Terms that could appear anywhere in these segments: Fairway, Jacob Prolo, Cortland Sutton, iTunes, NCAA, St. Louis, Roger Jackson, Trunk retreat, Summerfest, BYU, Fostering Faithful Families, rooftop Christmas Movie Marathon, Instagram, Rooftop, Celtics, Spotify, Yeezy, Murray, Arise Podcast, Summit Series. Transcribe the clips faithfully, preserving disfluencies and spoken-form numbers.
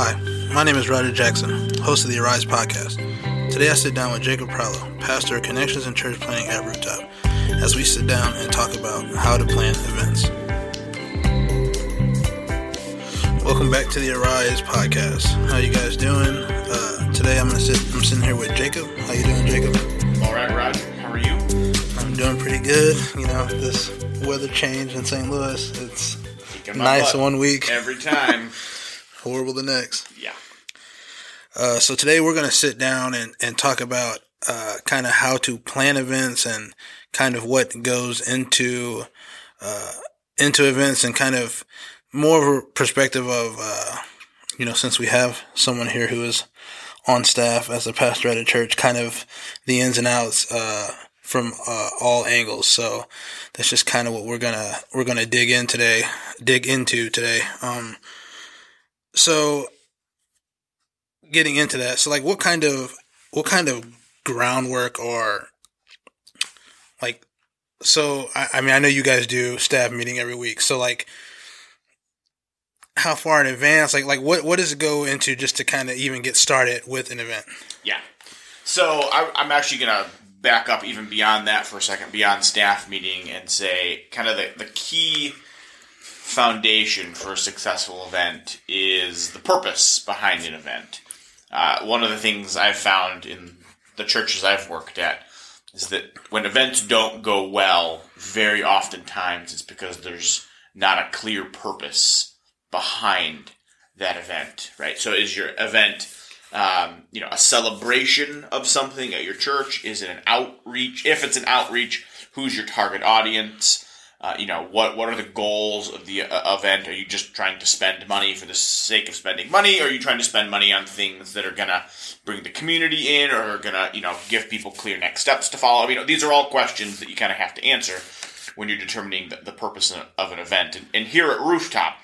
Hi, my name is Roger Jackson, host of the Arise Podcast. Today I sit down with Jacob Prolo, pastor of Connections and Church Planning at Rooftop, as we sit down and talk about how to plan events. Welcome back to the Arise Podcast. How you guys doing? Uh, today I'm gonna sit. I'm sitting here with Jacob. How you doing, Jacob? All right, Roger. How are you? I'm doing pretty good. You know, this weather change in Saint Louis. It's nice one week. Every time. Horrible the next. Yeah. Uh, so today we're going to sit down and, and talk about uh, kind of how to plan events and kind of what goes into uh, into events and kind of more of a perspective of, uh, you know, since we have someone here who is on staff as a pastor at a church, kind of the ins and outs uh, from uh, all angles. So that's just kind of what we're going to we're going to dig in today, dig into today. Um So, getting into that, so like, what kind of what kind of groundwork or like, so I, I mean, I know you guys do staff meeting every week. So like, how far in advance? Like, like what what does it go into just to kind of even get started with an event? Yeah. So I, I'm actually gonna back up even beyond that for a second, beyond staff meeting, and say kind of the the key foundation for a successful event is the purpose behind an event. Uh, one of the things I've found in the churches I've worked at is that when events don't go well, very oftentimes it's because there's not a clear purpose behind that event, right? So is your event, um, you know, a celebration of something at your church? Is it an outreach? If it's an outreach, who's your target audience? Uh, you know, what what are the goals of the uh, event? Are you just trying to spend money for the sake of spending money? Or are you trying to spend money on things that are going to bring the community in, or are going to, you know, give people clear next steps to follow? I mean, you know, these are all questions that you kind of have to answer when you're determining the, the purpose of an event. And, and here at Rooftop,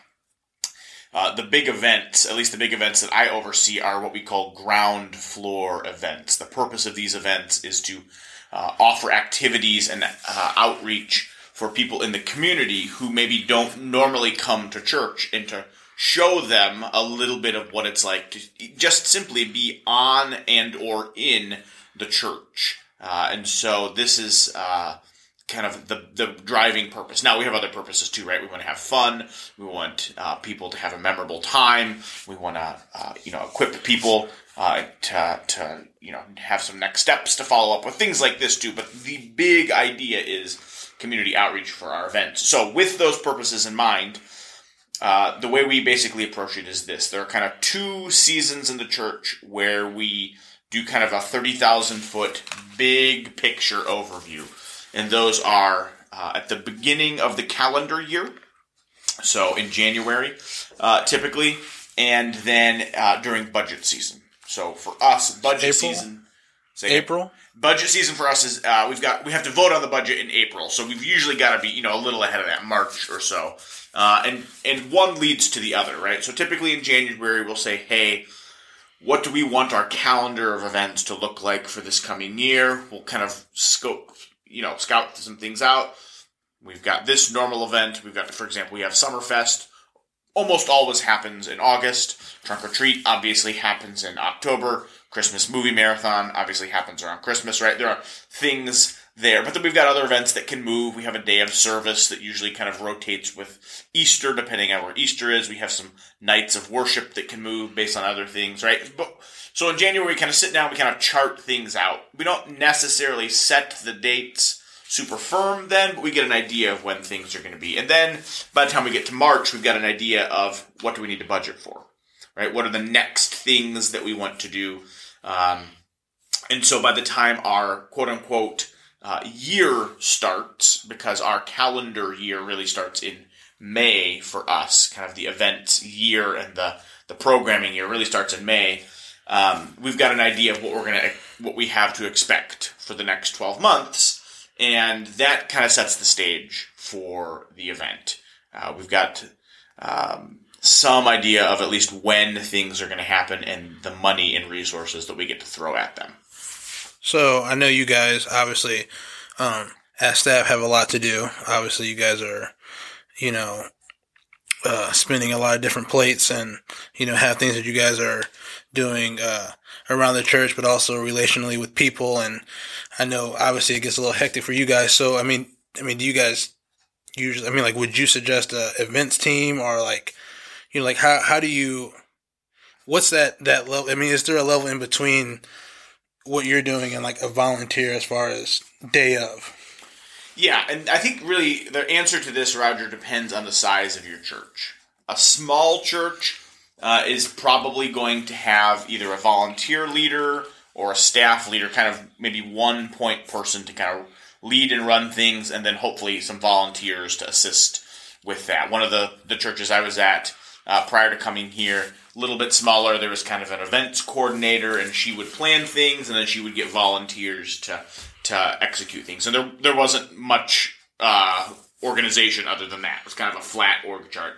uh, the big events, at least the big events that I oversee, are what we call ground floor events. The purpose of these events is to uh, offer activities and uh, outreach for people in the community who maybe don't normally come to church, and to show them a little bit of what it's like to just simply be on and or in the church. Uh, and so this is uh, kind of the, the driving purpose. Now, we have other purposes too, right? We want to have fun. We want uh, people to have a memorable time. We want to, uh, you know, equip people uh, to, to, you know, have some next steps to follow up with, things like this too. But the big idea is community outreach for our events. So with those purposes in mind, uh, the way we basically approach it is this. There are kind of two seasons in the church where we do kind of a thirty thousand foot big picture overview. And those are uh, at the beginning of the calendar year, so in January uh, typically, and then uh, during budget season. So for us, budget April? season... Say April? Budget season for us is uh, we've got we have to vote on the budget in April, so we've usually got to be, you know, a little ahead of that, March or so, uh, and and one leads to the other, right? So typically in January we'll say, hey, what do we want our calendar of events to look like for this coming year? We'll kind of scope, you know, scout some things out. We've got this normal event. We've got, for example, we have Summerfest. Almost always happens in August. Trunk retreat obviously happens in October. Christmas movie marathon obviously happens around Christmas, right? There are things there. But then we've got other events that can move. We have a day of service that usually kind of rotates with Easter, depending on where Easter is. We have some nights of worship that can move based on other things, right? But, so in January, we kind of sit down, we kind of chart things out. We don't necessarily set the dates super firm then, but we get an idea of when things are going to be. And then by the time we get to March, we've got an idea of what do we need to budget for, right? What are the next things that we want to do? Um, and so by the time our quote-unquote uh, year starts, because our calendar year really starts in May for us, kind of the events year and the, the programming year really starts in May, um, we've got an idea of what we're gonna, what we have to expect for the next twelve months, and that kind of sets the stage for the event. Uh, we've got um, some idea of at least when things are going to happen and the money and resources that we get to throw at them. So I know you guys, obviously, um, as staff have a lot to do. Obviously, you guys are, you know, uh, spinning a lot of different plates and, you know, have things that you guys are doing uh, around the church, but also relationally with people. And I know obviously it gets a little hectic for you guys. So, I mean, I mean, do you guys usually, I mean, like, would you suggest a events team or like, you know, like how, how do you, what's that, that level? I mean, is there a level in between what you're doing and like a volunteer as far as day of? Yeah, and I think really the answer to this, Roger, depends on the size of your church. A small church uh, is probably going to have either a volunteer leader or a staff leader, kind of maybe one point person to kind of lead and run things, and then hopefully some volunteers to assist with that. One of the, the churches I was at uh, prior to coming here, a little bit smaller, there was kind of an events coordinator, and she would plan things, and then she would get volunteers to... to execute things. And there there wasn't much uh, organization other than that. It was kind of a flat org chart.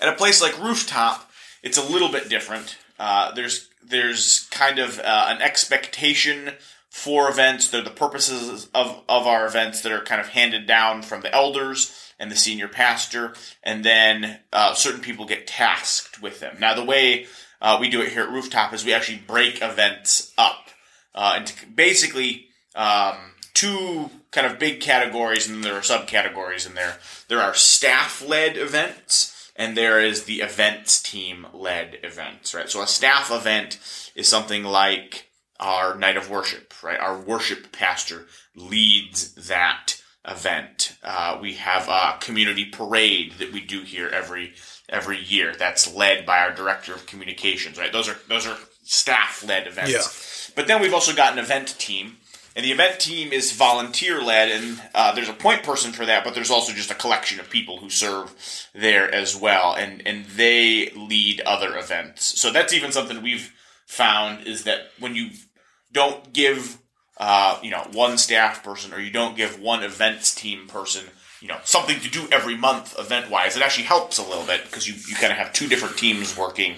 At a place like Rooftop, it's a little bit different. Uh, there's there's kind of uh, an expectation for events. They're the purposes of, of our events that are kind of handed down from the elders and the senior pastor, and then uh, certain people get tasked with them. Now, the way uh, we do it here at Rooftop is we actually break events up uh, into basically... Um, two kind of big categories, and then there are subcategories in there. There are staff-led events, and there is the events team-led events, right? So a staff event is something like our night of worship, right? Our worship pastor leads that event. Uh, we have a community parade that we do here every every year. That's led by our director of communications, right? Those are those are staff-led events. Yeah. But then we've also got an event team. And the event team is volunteer-led, and uh, there's a point person for that, but there's also just a collection of people who serve there as well, and, and they lead other events. So that's even something we've found is that when you don't give uh, you know, one staff person or you don't give one events team person you know, something to do every month event-wise, it actually helps a little bit because you, you kind of have two different teams working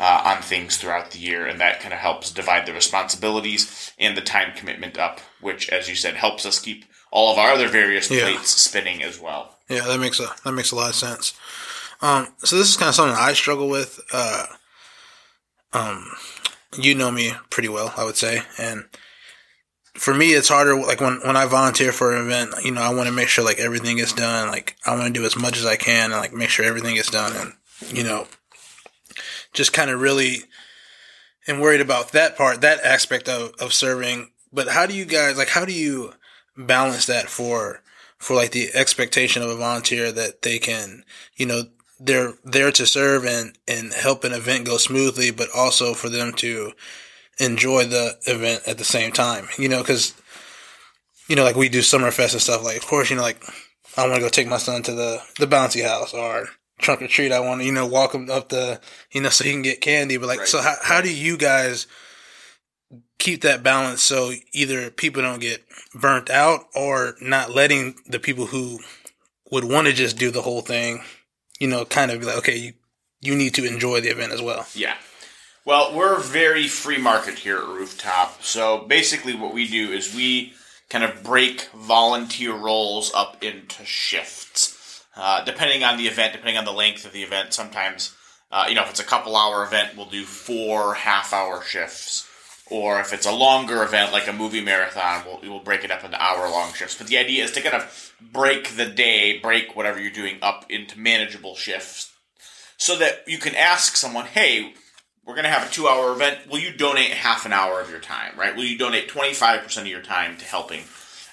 Uh, on things throughout the year, and that kind of helps divide the responsibilities and the time commitment up, which, as you said, helps us keep all of our other various yeah. plates spinning as well. Yeah, that makes a that makes a lot of sense. Um, so this is kind of something I struggle with. Uh, um, you know me pretty well, I would say, and for me, it's harder. Like when when I volunteer for an event, you know, I want to make sure like everything is done. Like I want to do as much as I can, and like make sure everything is done, and you know. Just kind of really am worried about that part, that aspect of, of serving. But how do you guys, like, how do you balance that for, for like the expectation of a volunteer that they can, you know, they're there to serve and, and help an event go smoothly, but also for them to enjoy the event at the same time, you know, cause, you know, like we do Summerfest and stuff. Like, of course, you know, like I want to go take my son to the, the bouncy house or Trunk retreat. I want to, you know, walk him up the, you know, so he can get candy. But like, right. so how how do you guys keep that balance so either people don't get burnt out or not letting the people who would want to just do the whole thing, you know, kind of be like, okay, you, you need to enjoy the event as well. Yeah. Well, we're very free market here at Rooftop. So basically what we do is we kind of break volunteer roles up into shifts. Uh, depending on the event, depending on the length of the event, sometimes, uh, you know, if it's a couple-hour event, we'll do four half-hour shifts. Or if it's a longer event, like a movie marathon, we'll, we'll break it up into hour-long shifts. But the idea is to kind of break the day, break whatever you're doing up into manageable shifts so that you can ask someone, hey, we're going to have a two-hour event. Will you donate half an hour of your time, right? Will you donate twenty-five percent of your time to helping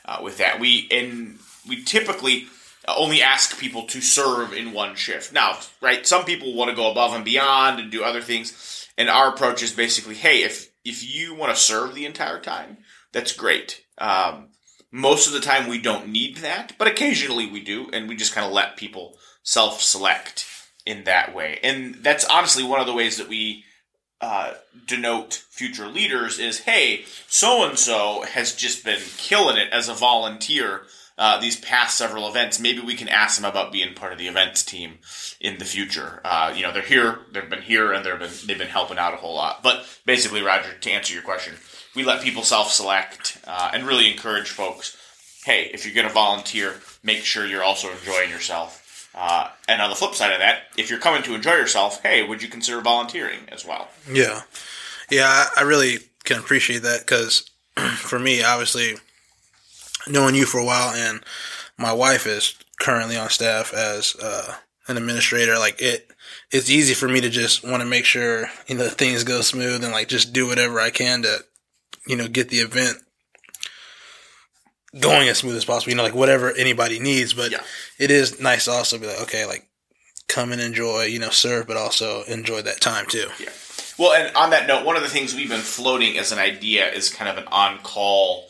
uh, with that? We and we typically... only ask people to serve in one shift. Now, right, some people want to go above and beyond and do other things, and our approach is basically, hey, if if you want to serve the entire time, that's great. Um, most of the time we don't need that, but occasionally we do, and we just kind of let people self-select in that way. And that's honestly one of the ways that we uh, denote future leaders is, hey, so-and-so has just been killing it as a volunteer Uh, these past several events. Maybe we can ask them about being part of the events team in the future. Uh, you know, they're here, they've been here, and they've been they've been helping out a whole lot. But basically, Roger, to answer your question, we let people self-select uh, and really encourage folks, hey, if you're going to volunteer, make sure you're also enjoying yourself Uh, and on the flip side of that, if you're coming to enjoy yourself, hey, would you consider volunteering as well? Yeah. Yeah, I really can appreciate that because for me, obviously, knowing you for a while and my wife is currently on staff as uh, an administrator, like it, it's easy for me to just want to make sure, you know, things go smooth and like just do whatever I can to, you know, get the event going as smooth as possible, you know, like whatever anybody needs. But yeah, it is nice to also be like, okay, like come and enjoy, you know, serve, but also enjoy that time too. Yeah. Well, and on that note, one of the things we've been floating as an idea is kind of an on-call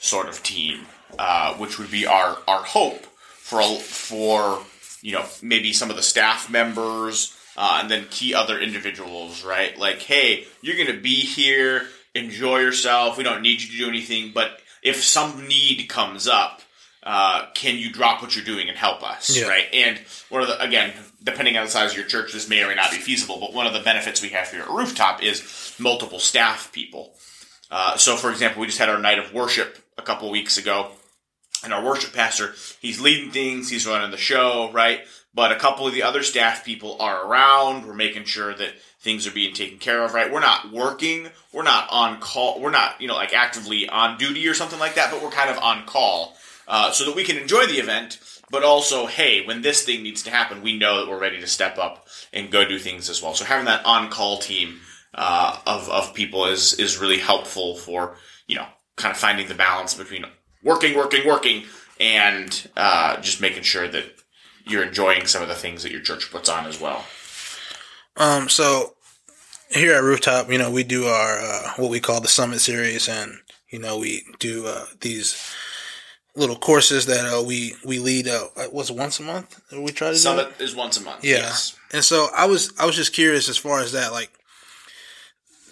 sort of team, uh, which would be our, our hope for, a, for, you know, maybe some of the staff members uh, and then key other individuals, right? Like, hey, you're going to be here, enjoy yourself. We don't need you to do anything, but if some need comes up, uh, can you drop what you're doing and help us, yeah, right? And one of the, again, depending on the size of your church, this may or may not be feasible, but one of the benefits we have here at Rooftop is multiple staff people. Uh, so, for example, we just had our night of worship a couple weeks ago, and our worship pastor, he's leading things, he's running the show, right? But a couple of the other staff people are around. We're making sure that things are being taken care of, right? We're not working. We're not on call. We're not, you know, like actively on duty or something like that, but we're kind of on call uh, so that we can enjoy the event, but also, hey, when this thing needs to happen, we know that we're ready to step up and go do things as well. So having that on-call team uh, of, of people is, is really helpful for, you know, kind of finding the balance between working, working, working, and uh, just making sure that you're enjoying some of the things that your church puts on as well. Um, so here at Rooftop, you know, we do our, uh, what we call the Summit Series, and, you know, we do, uh, these little courses that, uh, we, we lead, uh, was it once a month? We try to Summit do it? Is once a month. Yeah. Yes. And so I was, I was just curious as far as that, like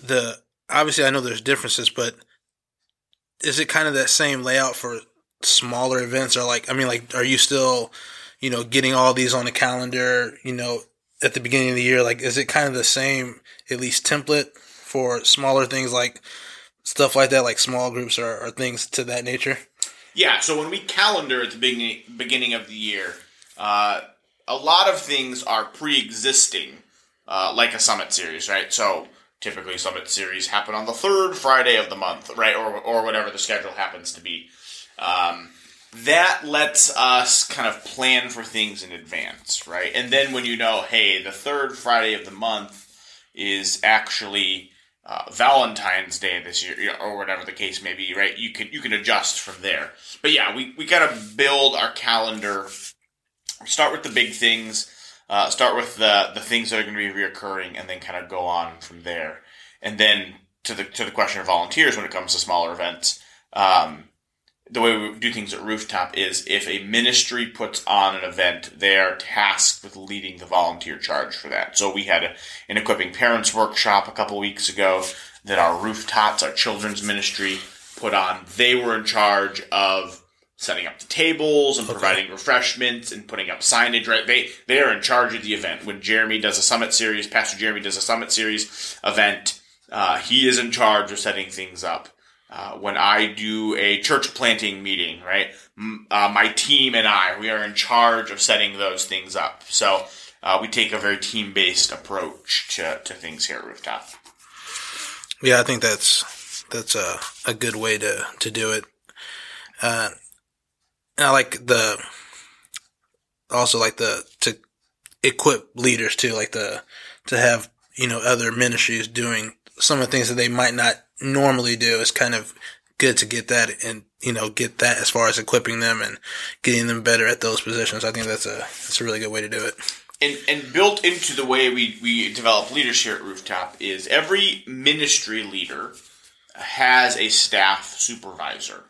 the, obviously I know there's differences, but is it kind of that same layout for smaller events or like, I mean, like, are you still, you know, getting all these on the calendar, you know, at the beginning of the year? Like, is it kind of the same, at least template for smaller things like stuff like that, like small groups or, or things to that nature? Yeah. So when we calendar at the beginning, beginning of the year, uh, a lot of things are pre-existing, uh, like a Summit Series, right? So typically Summit Series happen on the third Friday of the month, right? Or, or whatever the schedule happens to be. Um, That lets us kind of plan for things in advance, right? And then when you know, hey, the third Friday of the month is actually uh, Valentine's Day this year, or whatever the case may be, right? You can you can adjust from there. But yeah, we, we kind of build our calendar. Start with the big things. Uh, start with the the things that are going to be reoccurring, and then kind of go on from there. And then to the to the question of volunteers when it comes to smaller events. Um, The way we do things at Rooftop is if a ministry puts on an event, they are tasked with leading the volunteer charge for that. So we had a, an Equipping Parents workshop a couple weeks ago that our Rooftops, our children's ministry, put on. They were in charge of setting up the tables and okay. providing refreshments and putting up signage, right? They, they are in charge of the event. When Jeremy does a Summit Series, Pastor Jeremy does a Summit Series event, uh, he is in charge of setting things up. Uh, when I do a church planting meeting, right, uh, my team and I, we are in charge of setting those things up. So uh, we take a very team-based approach to, to things here at Rooftop. Yeah, I think that's that's a, a good way to, to do it. Uh, and I like the also like the to equip leaders too, like the to have you know other ministries doing some of the things that they might not normally do. It's kind of good to get that and, you know, get that as far as equipping them and getting them better at those positions. I think that's a, that's a really good way to do it. And, and built into the way we, we develop leaders here at Rooftop is every ministry leader has a staff supervisor.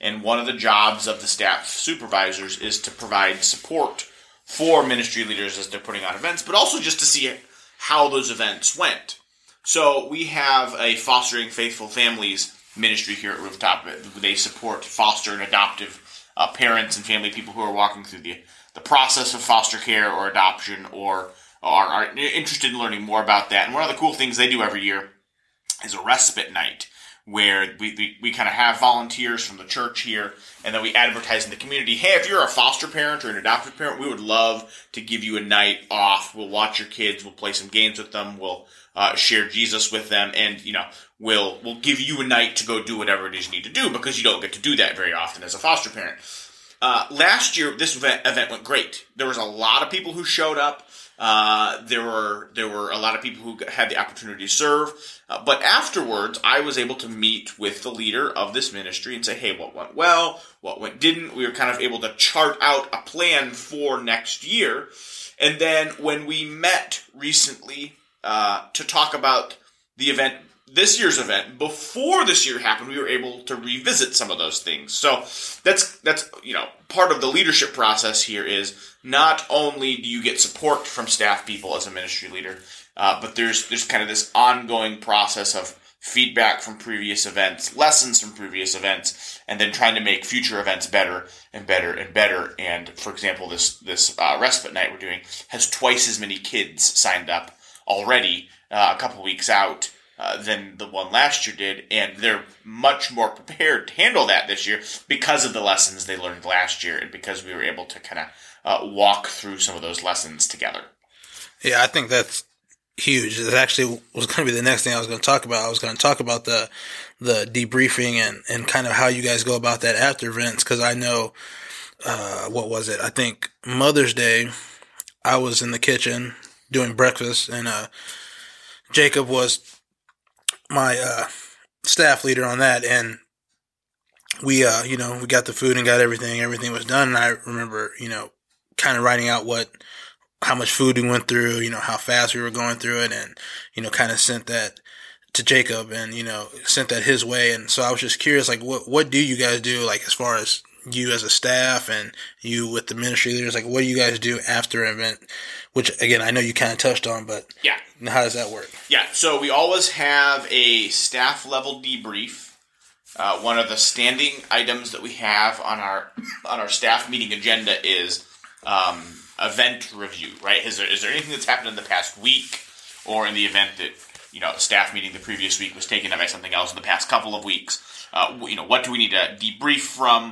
And one of the jobs of the staff supervisors is to provide support for ministry leaders as they're putting on events, but also just to see how those events went. So we have a Fostering Faithful Families ministry here at Rooftop. They support foster and adoptive uh, parents and family people who are walking through the, the process of foster care or adoption or, or are interested in learning more about that. And one of the cool things they do every year is a respite night where we, we, we kind of have volunteers from the church here, and then we advertise in the community, hey, if you're a foster parent or an adoptive parent, we would love to give you a night off. We'll watch your kids. We'll play some games with them. We'll uh, share Jesus with them. And, you know, we'll, we'll give you a night to go do whatever it is you need to do, because you don't get to do that very often as a foster parent. Uh, last year, this event, event went great. There was a lot of people who showed up. Uh, there were there were a lot of people who had the opportunity to serve, uh, but afterwards I was able to meet with the leader of this ministry and say, hey, what went well, what went didn't. We were kind of able to chart out a plan for next year. And then when we met recently uh, to talk about the event, this year's event, before this year happened, we were able to revisit some of those things. So that's that's you know part of the leadership process here is, not only do you get support from staff people as a ministry leader, uh, but there's there's kind of this ongoing process of feedback from previous events, lessons from previous events, and then trying to make future events better and better and better. And for example, this this uh, respite night we're doing has twice as many kids signed up already uh, a couple weeks out uh, than the one last year did, and they're much more prepared to handle that this year because of the lessons they learned last year, and because we were able to kind of Uh, walk through some of those lessons together. Yeah, I think that's huge. That actually was going to be the next thing I was going to talk about. I was going to talk about the the debriefing and, and kind of how you guys go about that after events, because I know, uh, what was it? I think Mother's Day, I was in the kitchen doing breakfast, and uh, Jacob was my uh, staff leader on that, and we, uh, you know, we got the food and got everything. Everything was done, and I remember, you know, kind of writing out what, how much food we went through, you know, how fast we were going through it, and, you know, kind of sent that to Jacob, and, you know, sent that his way. And so I was just curious, like, what, what do you guys do, like, as far as you as a staff and you with the ministry leaders, like, what do you guys do after an event? Which, again, I know you kind of touched on, but yeah, how does that work? Yeah. So we always have a staff level debrief. Uh, one of the standing items that we have on our, on our staff meeting agenda is, Um, event review, right? Is there, is there anything that's happened in the past week, or in the event that, you know, staff meeting the previous week was taken up by something else in the past couple of weeks? Uh, you know, what do we need to debrief from?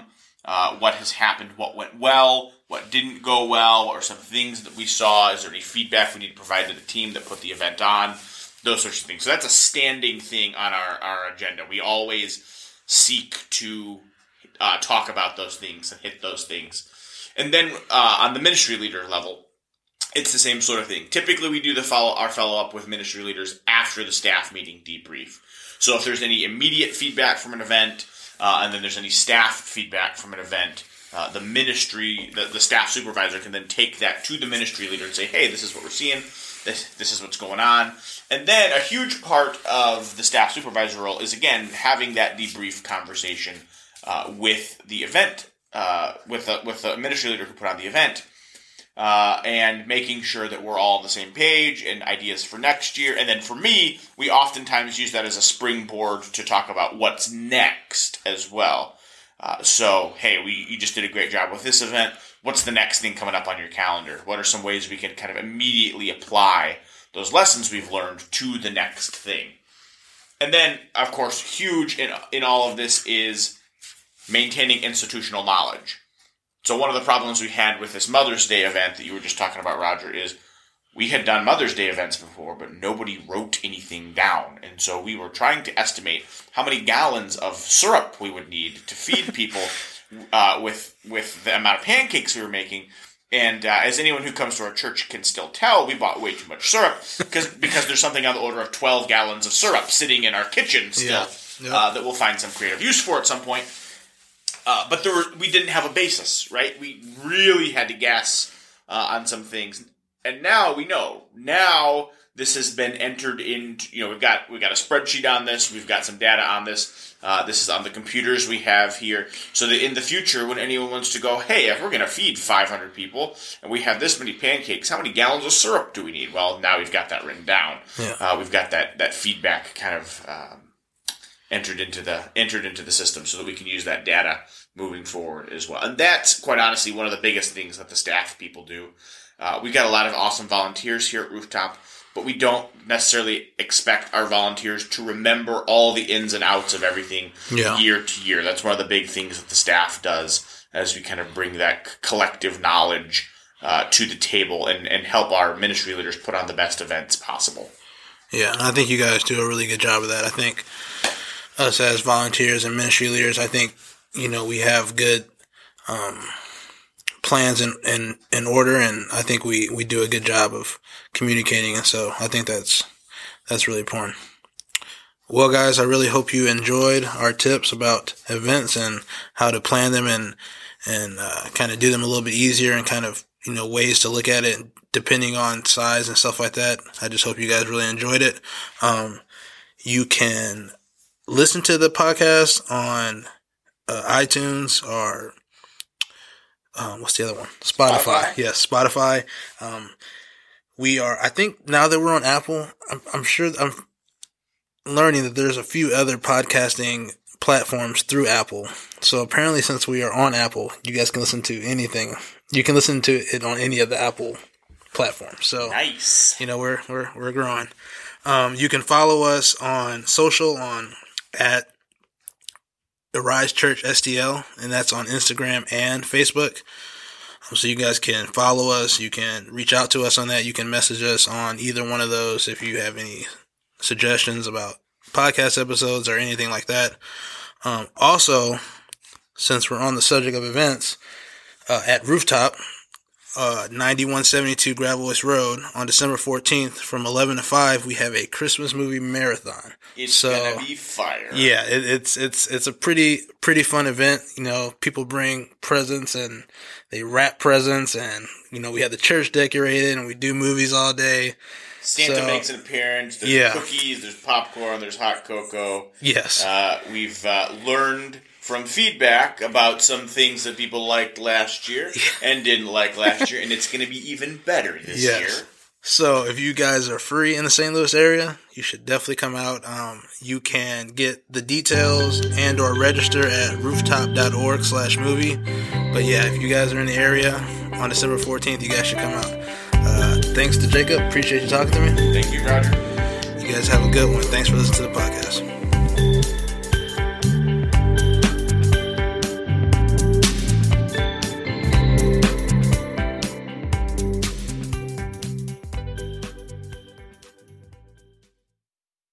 Uh, what has happened? What went well? What didn't go well? What are some things that we saw? Is there any feedback we need to provide to the team that put the event on? Those sorts of things. So that's a standing thing on our, our agenda. We always seek to uh, talk about those things and hit those things. And then uh, on the ministry leader level, it's the same sort of thing. Typically, we do the follow our follow-up with ministry leaders after the staff meeting debrief. So if there's any immediate feedback from an event, uh, and then there's any staff feedback from an event, uh, the ministry, the, the staff supervisor can then take that to the ministry leader and say, hey, this is what we're seeing. This, this is what's going on. And then a huge part of the staff supervisor role is, again, having that debrief conversation uh, with the event Uh, with a, with the ministry leader who put on the event, uh, and making sure that we're all on the same page and ideas for next year. And then for me, we oftentimes use that as a springboard to talk about what's next as well. Uh, so, hey, we you just did a great job with this event. What's the next thing coming up on your calendar? What are some ways we can kind of immediately apply those lessons we've learned to the next thing? And then, of course, huge in in all of this is maintaining institutional knowledge. So one of the problems we had with this Mother's Day event that you were just talking about, Roger, is we had done Mother's Day events before, but nobody wrote anything down. And so we were trying to estimate how many gallons of syrup we would need to feed people uh, with with the amount of pancakes we were making. And uh, as anyone who comes to our church can still tell, we bought way too much syrup because because there's something on the order of twelve gallons of syrup sitting in our kitchen still. Yeah, yeah. Uh, that we'll find some creative use for at some point. Uh, but there were, we didn't have a basis, right? We really had to guess uh, on some things, and now we know. Now this has been entered into. You know, we've got we've got a spreadsheet on this. We've got some data on this. Uh, this is on the computers we have here, so that in the future, when anyone wants to go, hey, if we're going to feed five hundred people and we have this many pancakes, how many gallons of syrup do we need? Well, now we've got that written down. Yeah. Uh, we've got that that feedback kind of. Um, entered into the entered into the system so that we can use that data moving forward as well. And that's, quite honestly, one of the biggest things that the staff people do. Uh, we've got a lot of awesome volunteers here at Rooftop but we don't necessarily expect our volunteers to remember all the ins and outs of everything yeah. year to year. That's one of the big things that the staff does as we kind of bring that collective knowledge uh, to the table and, and help our ministry leaders put on the best events possible. Yeah, I think you guys do a really good job of that. I think us as volunteers and ministry leaders, I think, you know, we have good um, plans in, in, in order, and I think we, we do a good job of communicating, and so I think that's that's really important. Well, guys, I really hope you enjoyed our tips about events and how to plan them and, and uh, kind of do them a little bit easier and kind of, you know, ways to look at it depending on size and stuff like that. I just hope you guys really enjoyed it. Um, you can listen to the podcast on uh, iTunes or um, what's the other one? Spotify. Spotify. Yes, Spotify. Um, we are, I think now that we're on Apple, I'm, I'm sure I'm learning that there's a few other podcasting platforms through Apple. So apparently since we are on Apple, you guys can listen to anything. You can listen to it on any of the Apple platforms. So nice. You know, we're, we're, we're growing. Um, you can follow us on social on at Arise Church S D L, and that's on Instagram and Facebook. So you guys can follow us. You can reach out to us on that. You can message us on either one of those if you have any suggestions about podcast episodes or anything like that. Um, also, since we're on the subject of events, uh, at Rooftop, uh, ninety-one seventy-two Gravelwoods Road on December fourteenth from eleven to five, we have a Christmas movie marathon. It's so, gonna be fire. Yeah, it, it's, it's, it's a pretty, pretty fun event. You know, people bring presents and they wrap presents and, you know, we have the church decorated and we do movies all day. Santa so, makes an appearance. There's yeah. cookies, there's popcorn, there's hot cocoa. Yes. Uh, we've uh, learned from feedback about some things that people liked last year yeah. and didn't like last year, and it's going to be even better this yes. year. So if you guys are free in the Saint Louis area, you should definitely come out. Um, you can get the details and or register at rooftop.org slash movie. But yeah, if you guys are in the area on December fourteenth, you guys should come out. Uh, thanks to Jacob. Appreciate you talking to me. Thank you, Roger. You guys have a good one. Thanks for listening to the podcast.